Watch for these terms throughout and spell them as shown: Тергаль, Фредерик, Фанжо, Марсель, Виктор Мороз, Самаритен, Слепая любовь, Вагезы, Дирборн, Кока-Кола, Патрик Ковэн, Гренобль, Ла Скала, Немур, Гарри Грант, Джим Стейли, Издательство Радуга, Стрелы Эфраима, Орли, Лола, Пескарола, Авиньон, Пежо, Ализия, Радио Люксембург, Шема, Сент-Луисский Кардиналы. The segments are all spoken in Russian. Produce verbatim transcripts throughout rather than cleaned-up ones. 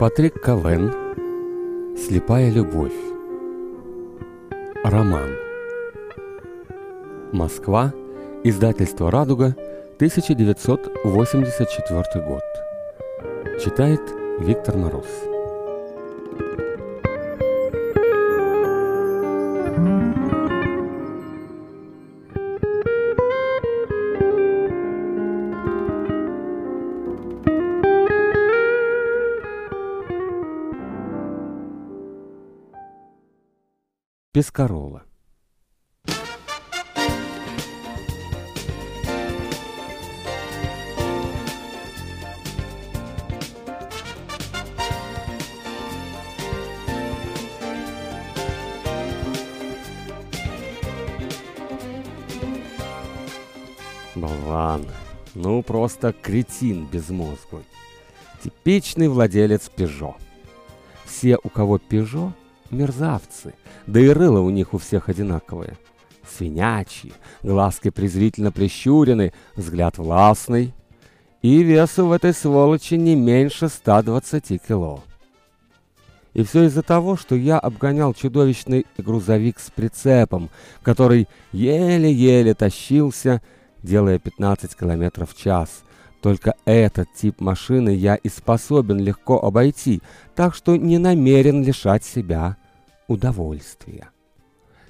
Патрик Ковэн. Слепая любовь. Роман. Москва. Издательство «Радуга», тысяча девятьсот восемьдесят четвёртый год. Читает Виктор Мороз. Пескарола. Болван. Ну, просто кретин безмозглый. Типичный владелец Пежо. Все, у кого Пежо, мерзавцы, да и рыло у них у всех одинаковое. Свинячьи, глазки презрительно прищурены, взгляд властный. И весу в этой сволочи не меньше ста двадцати кило. И все из-за того, что я обгонял чудовищный грузовик с прицепом, который еле-еле тащился, делая пятнадцать километров в час. Только этот тип машины я и способен легко обойти, так что не намерен лишать себя удовольствия.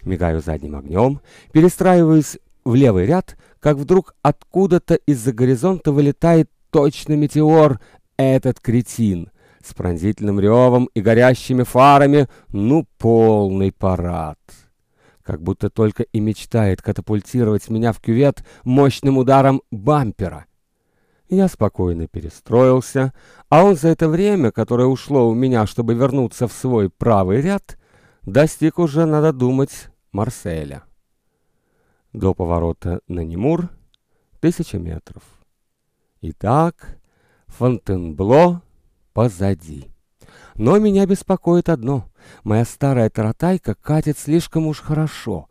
Мигаю задним огнем, перестраиваюсь в левый ряд, как вдруг откуда-то из-за горизонта вылетает точно метеор, этот кретин, с пронзительным ревом и горящими фарами, ну полный парад. Как будто только и мечтает катапультировать меня в кювет мощным ударом бампера. Я спокойно перестроился, а он за это время, которое ушло у меня, чтобы вернуться в свой правый ряд, достиг уже, надо думать, Марселя. До поворота на Немур тысяча метров. Итак, Фонтенбло позади. Но меня беспокоит одно. Моя старая таратайка катит слишком уж хорошо.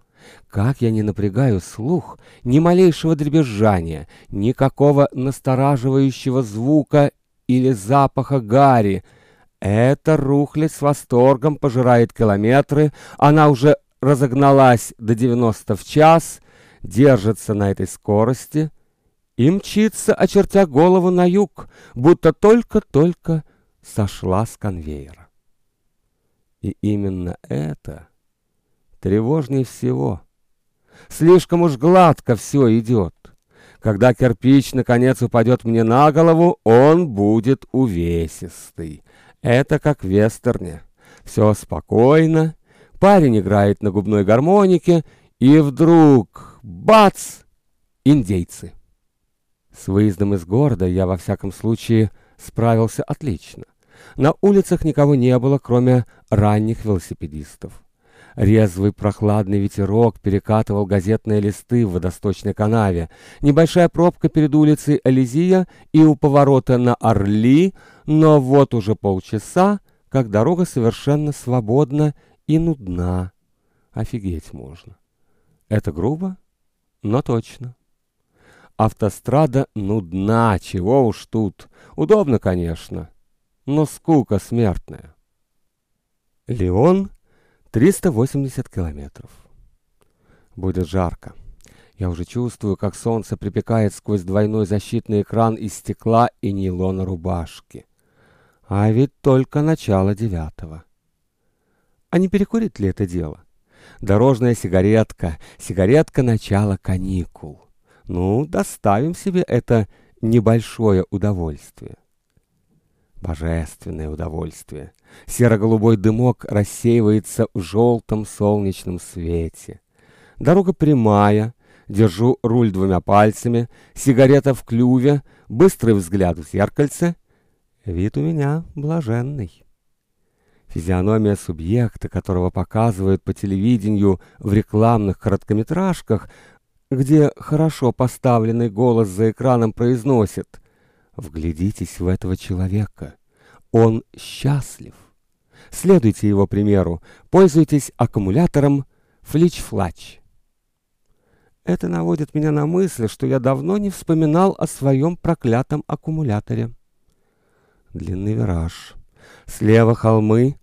Как я не напрягаю слух, ни малейшего дребезжания, никакого настораживающего звука или запаха гари. Эта рухлядь с восторгом пожирает километры, она уже разогналась до девяноста в час, держится на этой скорости и мчится, очертя голову на юг, будто только-только сошла с конвейера. И именно это тревожнее всего. Слишком уж гладко все идет. Когда кирпич наконец упадет мне на голову, он будет увесистый. Это как в вестерне. Все спокойно. Парень играет на губной гармонике, и вдруг бац! Индейцы. С выездом из города я во всяком случае справился отлично. На улицах никого не было, кроме ранних велосипедистов. Резвый прохладный ветерок перекатывал газетные листы в водосточной канаве. Небольшая пробка перед улицей Ализия и у поворота на Орли, но вот уже полчаса, как дорога совершенно свободна и нудна. Офигеть можно. Это грубо, но точно. Автострада нудна, чего уж тут. Удобно, конечно, но скука смертная. Леон... триста восемьдесят километров. Будет жарко. Я уже чувствую, как солнце припекает сквозь двойной защитный экран из стекла и нейлона рубашки. А ведь только начало девятого. А не перекурит ли это дело? Дорожная сигаретка. Сигаретка начала каникул. Ну, доставим себе это небольшое удовольствие. Божественное удовольствие. Серо-голубой дымок рассеивается в желтом солнечном свете. Дорога прямая, держу руль двумя пальцами, сигарета в клюве, быстрый взгляд в зеркальце. Вид у меня блаженный. Физиономия субъекта, которого показывают по телевидению в рекламных короткометражках, где хорошо поставленный голос за экраном произносит: «Вглядитесь в этого человека. Он счастлив. Следуйте его примеру. Пользуйтесь аккумулятором флич-флач». Это наводит меня на мысль, что я давно не вспоминал о своем проклятом аккумуляторе. Длинный вираж. слева холмы.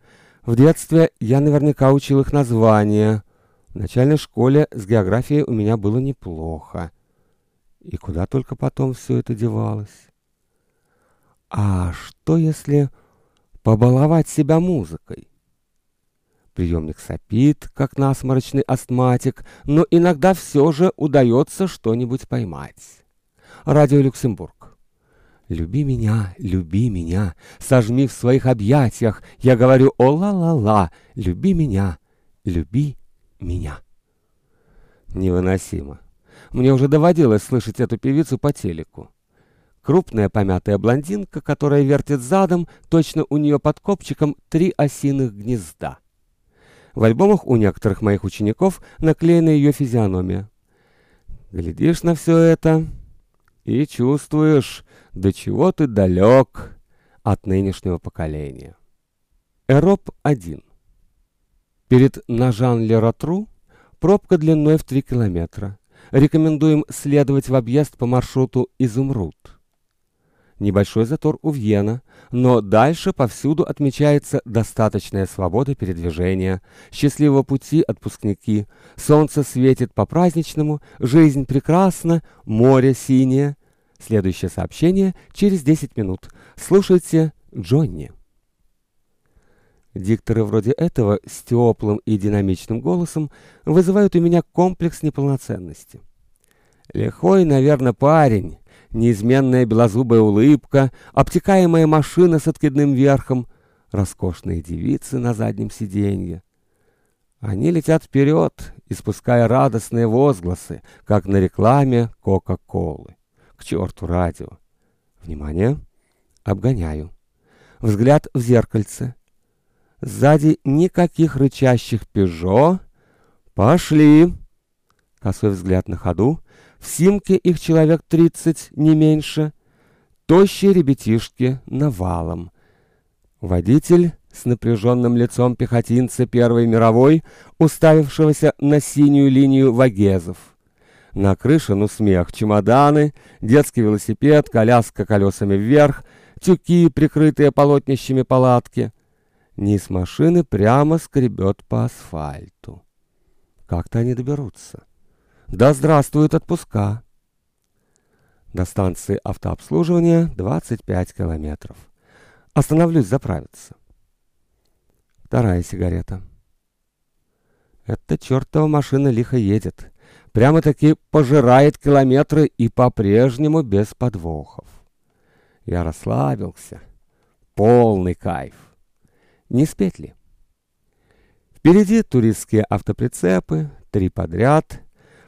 В детстве я наверняка учил их названия. В начальной школе с географией у меня было неплохо. И куда только потом все это девалось. А что если побаловать себя музыкой? Приемник сопит, как насморочный астматик, но иногда все же удается что-нибудь поймать. Радио Люксембург. «Люби меня, люби меня, сожми в своих объятиях, я говорю о-ла-ла-ла, люби меня, люби меня». Невыносимо. Мне уже доводилось слышать эту певицу по телеку. Крупная помятая блондинка, которая вертит задом, точно у нее под копчиком три осиных гнезда. В альбомах у некоторых моих учеников наклеена ее физиономия. Глядишь на все это и чувствуешь, до чего ты далек от нынешнего поколения. Эроп один. Перед Ножан-Леротру пробка длиной в три километра. Рекомендуем следовать в объезд по маршруту «Изумруд». Небольшой затор у Вена, но дальше повсюду отмечается достаточная свобода передвижения. Счастливого пути, отпускники. Солнце светит по-праздничному, жизнь прекрасна, море синее. Следующее сообщение через десять минут. Слушайте Джонни. Дикторы вроде этого с теплым и динамичным голосом вызывают у меня комплекс неполноценности. Лихой, наверное, парень. Неизменная белозубая улыбка, обтекаемая машина с откидным верхом, роскошные девицы на заднем сиденье. Они летят вперед, испуская радостные возгласы, как на рекламе Кока-Колы. К черту радио! Внимание! Обгоняю. Взгляд в зеркальце. Сзади никаких рычащих «Пежо». Пошли! Косой взгляд на ходу. В Симке их человек тридцать, не меньше. Тощие ребятишки навалом. Водитель с напряженным лицом пехотинца Первой мировой, уставившегося на синюю линию вагезов. На крыше, ну смех, чемоданы, детский велосипед, коляска колесами вверх, тюки, прикрытые полотнищами палатки. Низ машины прямо скребет по асфальту. Как-то они доберутся. Да здравствуют отпуска! До станции автообслуживания двадцать пять километров. Остановлюсь заправиться. Вторая сигарета. Эта чертова машина лихо едет. Прямо-таки пожирает километры и по-прежнему без подвохов. Я расслабился. Полный кайф. Не спеть ли? Впереди туристские автоприцепы, три подряд.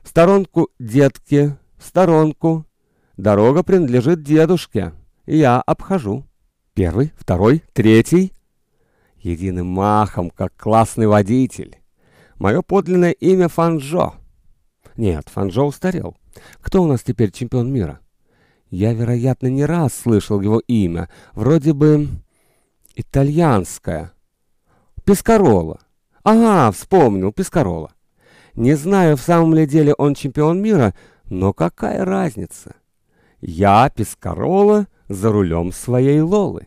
В сторонку, детки, в сторонку. Дорога принадлежит дедушке. Я обхожу. Первый, второй, третий. Единым махом, как классный водитель. Мое подлинное имя Фанжо. Нет, Фанжо устарел. Кто у нас теперь чемпион мира? Я, вероятно, не раз слышал его имя. Вроде бы итальянское. Пескарола. Ага, вспомнил, Пескарола. Не знаю, в самом ли деле он чемпион мира, но какая разница? Я, Пескарола, за рулем своей Лолы.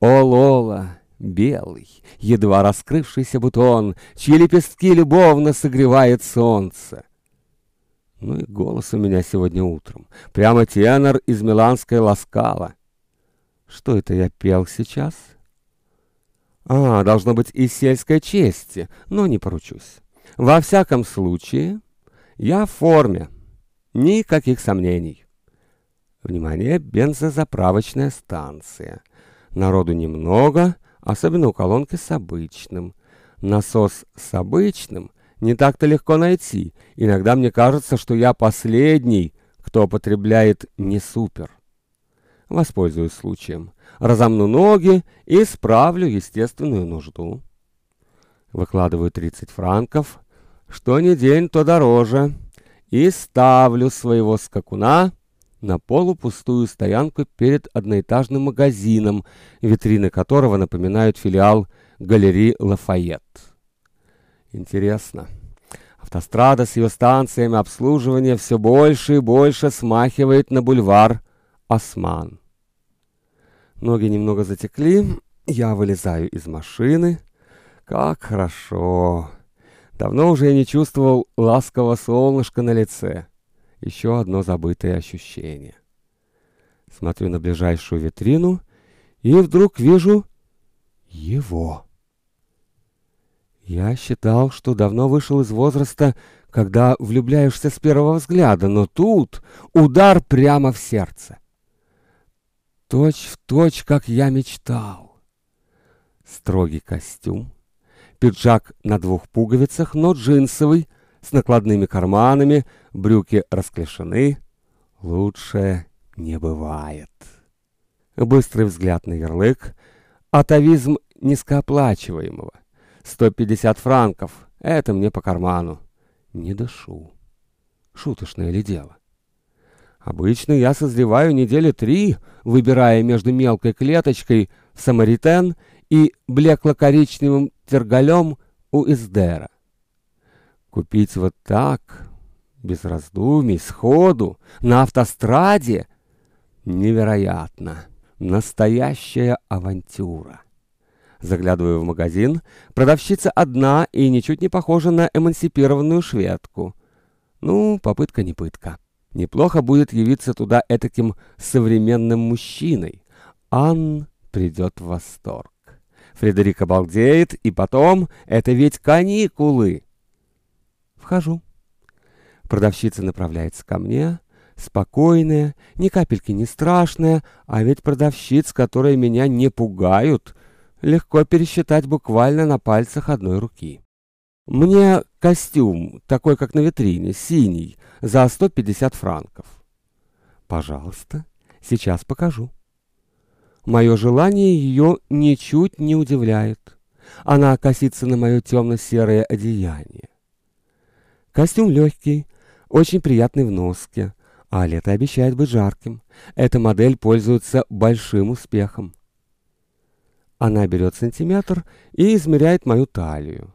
О, Лола, белый, едва раскрывшийся бутон, чьи лепестки любовно согревает солнце. Ну и голос у меня сегодня утром. Прямо тенор из миланской Ла Скала. Что это я пел сейчас? А, должно быть, из сельской чести, но не поручусь. Во всяком случае, я в форме. Никаких сомнений. Внимание, бензозаправочная станция. Народу немного, особенно у колонки с обычным. Насос с обычным не так-то легко найти. Иногда мне кажется, что я последний, кто потребляет не супер. Воспользуюсь случаем. Разомну ноги и справлю естественную нужду. Выкладываю тридцать франков, что ни день, то дороже, и ставлю своего скакуна на полупустую стоянку перед одноэтажным магазином, витрины которого напоминают филиал галереи Лафайет. Интересно. Автострада с ее станциями обслуживания все больше и больше смахивает на бульвар Осман. Ноги немного затекли, Я вылезаю из машины. Как хорошо. Давно уже я не чувствовал ласкового солнышка на лице. Еще одно забытое ощущение. Смотрю на ближайшую витрину и вдруг вижу его. Я считал, что давно вышел из возраста, когда влюбляешься с первого взгляда, но тут удар прямо в сердце. Точь в точь, как я мечтал. Строгий костюм, пиджак на двух пуговицах, но джинсовый, с накладными карманами, брюки расклешены. Лучше не бывает. Быстрый взгляд на ярлык. Атавизм низкооплачиваемого. сто пятьдесят франков. Это мне по карману. Не дышу. Шуточное ли дело? Обычно я созреваю недели три, выбирая между мелкой клеточкой в Самаритен и блекло-коричневым тергалем у Эсдера. Купить вот так, без раздумий, сходу, на автостраде? Невероятно. Настоящая авантюра. Заглядываю в магазин. Продавщица одна и ничуть не похожа на эмансипированную шведку. Ну, попытка не пытка. Неплохо будет явиться туда этаким современным мужчиной. Анна придет в восторг. Фредерик обалдеет, и потом, это ведь каникулы. Вхожу. Продавщица направляется ко мне. Спокойная, ни капельки не страшная, а ведь продавщиц, которые меня не пугают, легко пересчитать буквально на пальцах одной руки. Мне костюм, такой как на витрине, синий, за сто пятьдесят франков. Пожалуйста, сейчас покажу. Мое желание ее ничуть не удивляет. Она косится на мое темно-серое одеяние. Костюм легкий, очень приятный в носке, а лето обещает быть жарким. Эта модель пользуется большим успехом. Она берет сантиметр и измеряет мою талию.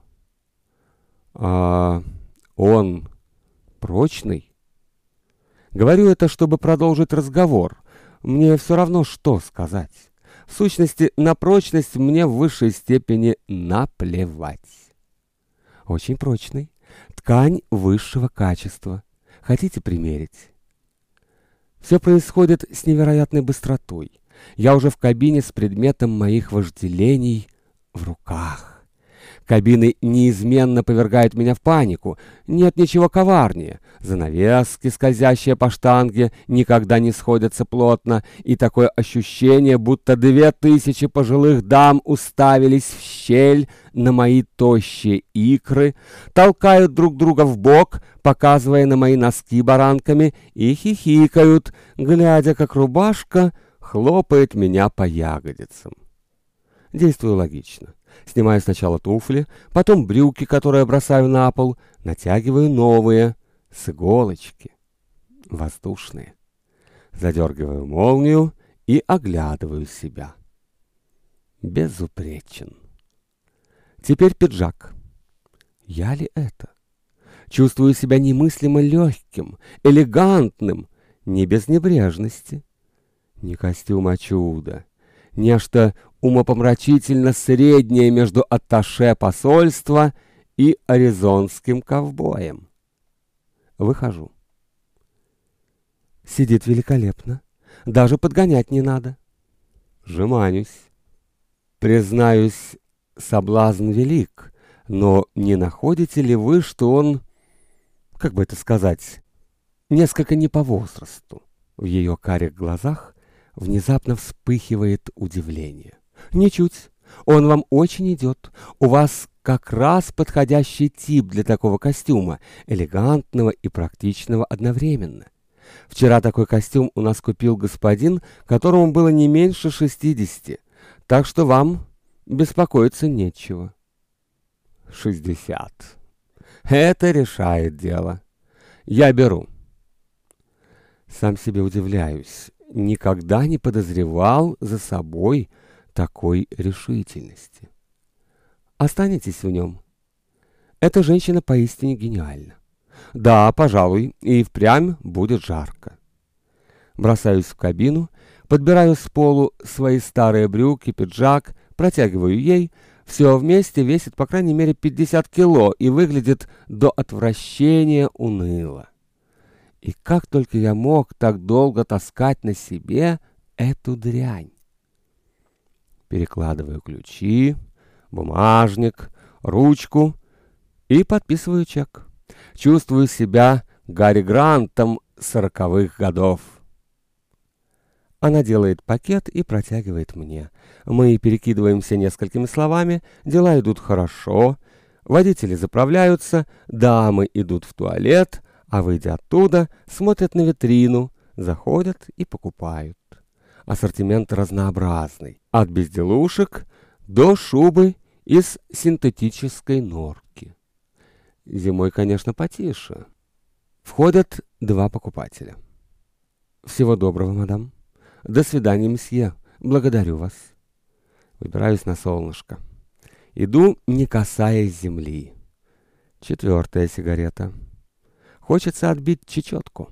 А он прочный? Говорю это, чтобы продолжить разговор. Мне все равно, что сказать. В сущности, на прочность мне в высшей степени наплевать. Очень прочный. Ткань высшего качества. Хотите примерить? Все происходит с невероятной быстротой. Я уже в кабине с предметом моих вожделений в руках. Кабины неизменно повергают меня в панику. Нет ничего коварнее. Занавески, скользящие по штанге, никогда не сходятся плотно. И такое ощущение, будто две тысячи пожилых дам уставились в щель на мои тощие икры, толкают друг друга в бок, показывая на мои носки баранками, и хихикают, глядя, как рубашка хлопает меня по ягодицам. Действую логично. Снимаю сначала туфли, потом брюки, которые бросаю на пол, натягиваю новые, с иголочки, воздушные. Задергиваю молнию и оглядываю себя. Безупречен. Теперь пиджак. Я ли это? Чувствую себя немыслимо легким, элегантным, не без небрежности. Не костюм, а чудо. Нечто умопомрачительно среднее между атташе посольства и аризонским ковбоем. Выхожу. Сидит великолепно. Даже подгонять не надо. Жеманюсь. Признаюсь, соблазн велик. Но не находите ли вы, что он, как бы это сказать, несколько не по возрасту? В ее карих глазах внезапно вспыхивает удивление. Ничуть. Он вам очень идет. У вас как раз подходящий тип для такого костюма, элегантного и практичного одновременно. Вчера такой костюм у нас купил господин, которому было не меньше шестидесяти, так что вам беспокоиться нечего. Шестьдесят. Это решает дело. Я беру. Сам себе удивляюсь. Никогда не подозревал за собой такой решительности. Останетесь в нем. Эта женщина поистине гениальна. Да, пожалуй, и впрямь будет жарко. Бросаюсь в кабину, подбираю с полу свои старые брюки, пиджак, протягиваю ей. Все вместе весит по крайней мере пятьдесят кило и выглядит до отвращения уныло. И как только я мог так долго таскать на себе эту дрянь? Перекладываю ключи, бумажник, ручку и подписываю чек. Чувствую себя Гарри Грантом сороковых годов. Она делает пакет и протягивает мне. Мы перекидываемся несколькими словами, дела идут хорошо, водители заправляются, дамы идут в туалет, а, выйдя оттуда, смотрят на витрину, заходят и покупают. Ассортимент разнообразный, от безделушек до шубы из синтетической норки. Зимой, конечно, потише. Входят два покупателя. «Всего доброго, мадам». «До свидания, мсье. Благодарю вас». Выбираюсь на солнышко. Иду, не касаясь земли. Четвертая сигарета. Хочется отбить чечетку.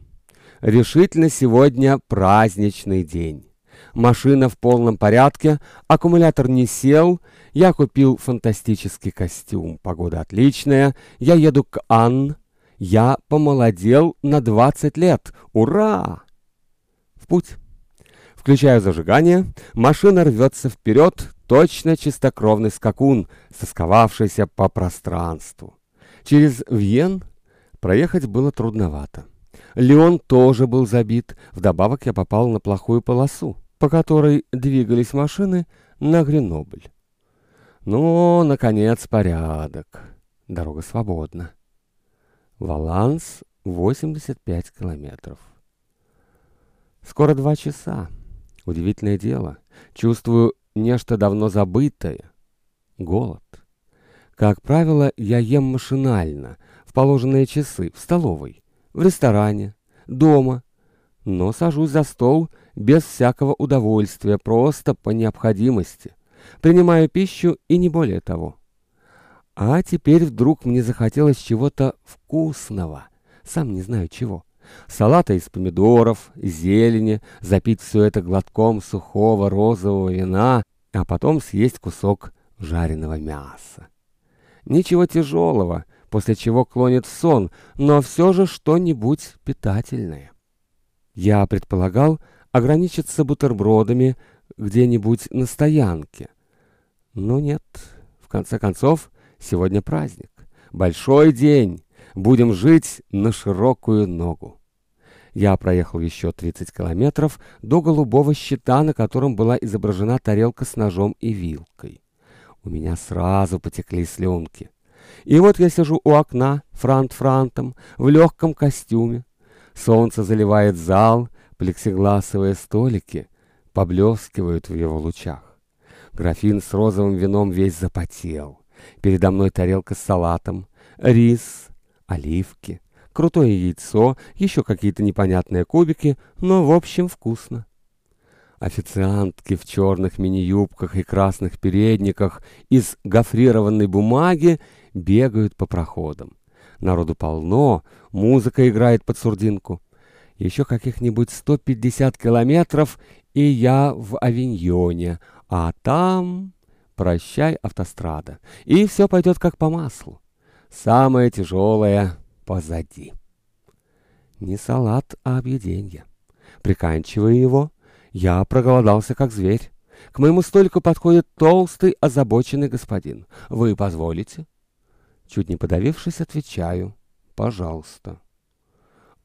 Решительно сегодня праздничный день. Машина в полном порядке, аккумулятор не сел. Я купил фантастический костюм. Погода отличная. Я еду к Анне. Я помолодел на двадцать лет. Ура! В путь. Включаю зажигание, машина рвется вперед, точно чистокровный скакун, сосковавшийся по пространству. Через Вьен проехать было трудновато. Лион тоже был забит, вдобавок я попал на плохую полосу, по которой двигались машины на Гренобль. Ну, наконец, порядок. Дорога свободна. Валанс восемьдесят пять километров. Скоро два часа. Удивительное дело. Чувствую нечто давно забытое. Голод. Как правило, я ем машинально, в положенные часы, в столовой, в ресторане, дома. Но сажусь за стол без всякого удовольствия, просто по необходимости. Принимаю пищу и не более того. А теперь вдруг мне захотелось чего-то вкусного. Сам не знаю чего. Салата из помидоров, зелени, запить все это глотком сухого розового вина, а потом съесть кусок жареного мяса. Ничего тяжелого, после чего клонит в сон, но все же что-нибудь питательное. Я предполагал ограничиться бутербродами где-нибудь на стоянке. Но нет, в конце концов, сегодня праздник, большой день. Будем жить на широкую ногу. Я проехал еще тридцать километров до голубого щита, на котором была изображена тарелка с ножом и вилкой. У меня сразу потекли слюнки. И вот я сижу у окна, франт-франтом, в легком костюме. Солнце заливает зал, плексигласовые столики поблескивают в его лучах. Графин с розовым вином весь запотел. Передо мной тарелка с салатом, рис, оливки, крутое яйцо, еще какие-то непонятные кубики, но в общем вкусно. Официантки в черных мини-юбках и красных передниках из гофрированной бумаги бегают по проходам. Народу полно, музыка играет под сурдинку. Еще каких-нибудь сто пятьдесят километров, и я в Авиньоне, а там прощай автострада, и все пойдет как по маслу. Самое тяжелое позади. Не салат, а объеденье. Приканчивая его, я проголодался как зверь. К моему столику подходит толстый, озабоченный господин. «Вы позволите?» Чуть не подавившись, отвечаю: «Пожалуйста».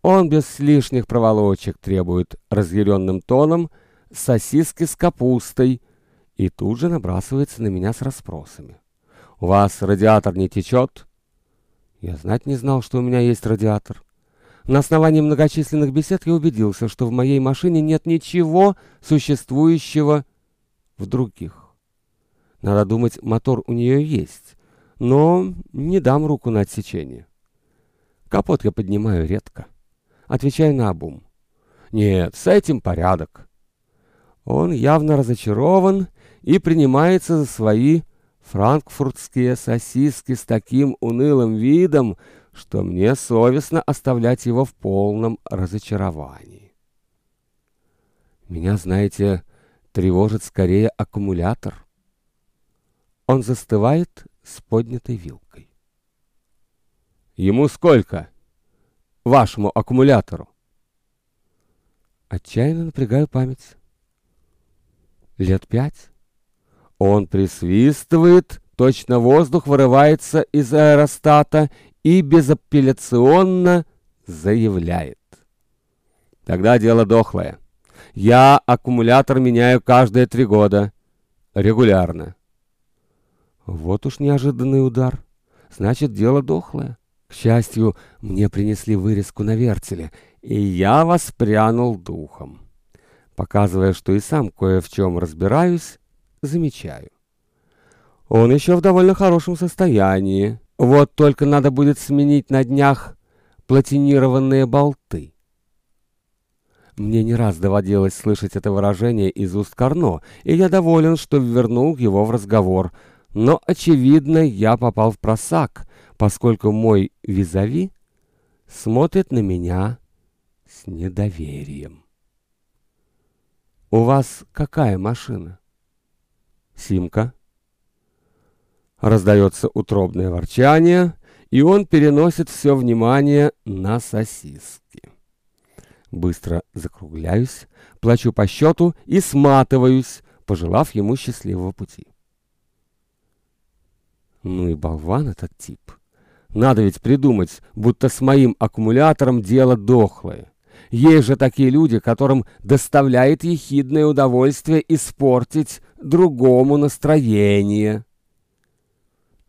Он без лишних проволочек требует разъяренным тоном сосиски с капустой и тут же набрасывается на меня с расспросами. «У вас радиатор не течет?» Я знать не знал, что у меня есть радиатор. На основании многочисленных бесед я убедился, что в моей машине нет ничего существующего в других. Надо думать, мотор у нее есть, но не дам руку на отсечение. Капот я поднимаю редко. Отвечаю наобум. Нет, с этим порядок. Он явно разочарован и принимается за свои франкфуртские сосиски с таким унылым видом, что мне совестно оставлять его в полном разочаровании. Меня, знаете, тревожит скорее аккумулятор. Он застывает с поднятой вилкой. «Ему сколько? Вашему аккумулятору?» Отчаянно напрягаю память. Лет пять. Он присвистывает, точно воздух вырывается из аэростата и безапелляционно заявляет: «Тогда дело дохлое. Я аккумулятор меняю каждые три года. Регулярно». Вот уж неожиданный удар. Значит, дело дохлое. К счастью, мне принесли вырезку на вертеле, и я воспрянул духом. Показывая, что и сам кое в чем разбираюсь, замечаю: он еще в довольно хорошем состоянии. Вот только надо будет сменить на днях платинированные болты. Мне не раз доводилось слышать это выражение из уст Карно, и я доволен, что вернул его в разговор. Но, очевидно, я попал в просак, поскольку мой визави смотрит на меня с недоверием. «У вас какая машина?» «Симка». Раздается утробное ворчание, и он переносит все внимание на сосиски. Быстро закругляюсь, плачу по счету и сматываюсь, пожелав ему счастливого пути. Ну и болван этот тип. Надо ведь придумать, будто с моим аккумулятором дело дохлое. Есть же такие люди, которым доставляет ехидное удовольствие испортить другому настроение.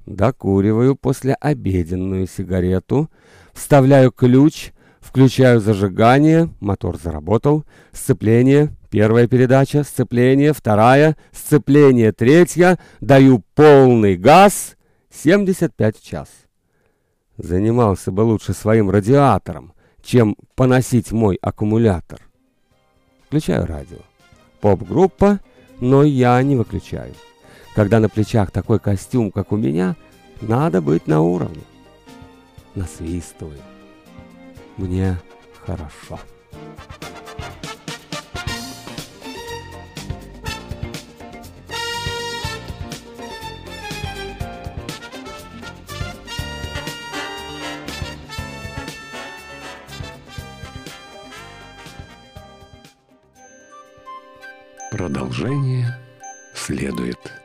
Докуриваю послеобеденную сигарету, вставляю ключ, включаю зажигание, мотор заработал, сцепление, первая передача, сцепление, вторая, сцепление, третья, даю полный газ, семьдесят пять в час. Занимался бы лучше своим радиатором, чем поносить мой аккумулятор. Включаю радио. Поп-группа, но я не выключаю. Когда на плечах такой костюм, как у меня, надо быть на уровне. Насвистываю. Мне хорошо. Продолжение следует.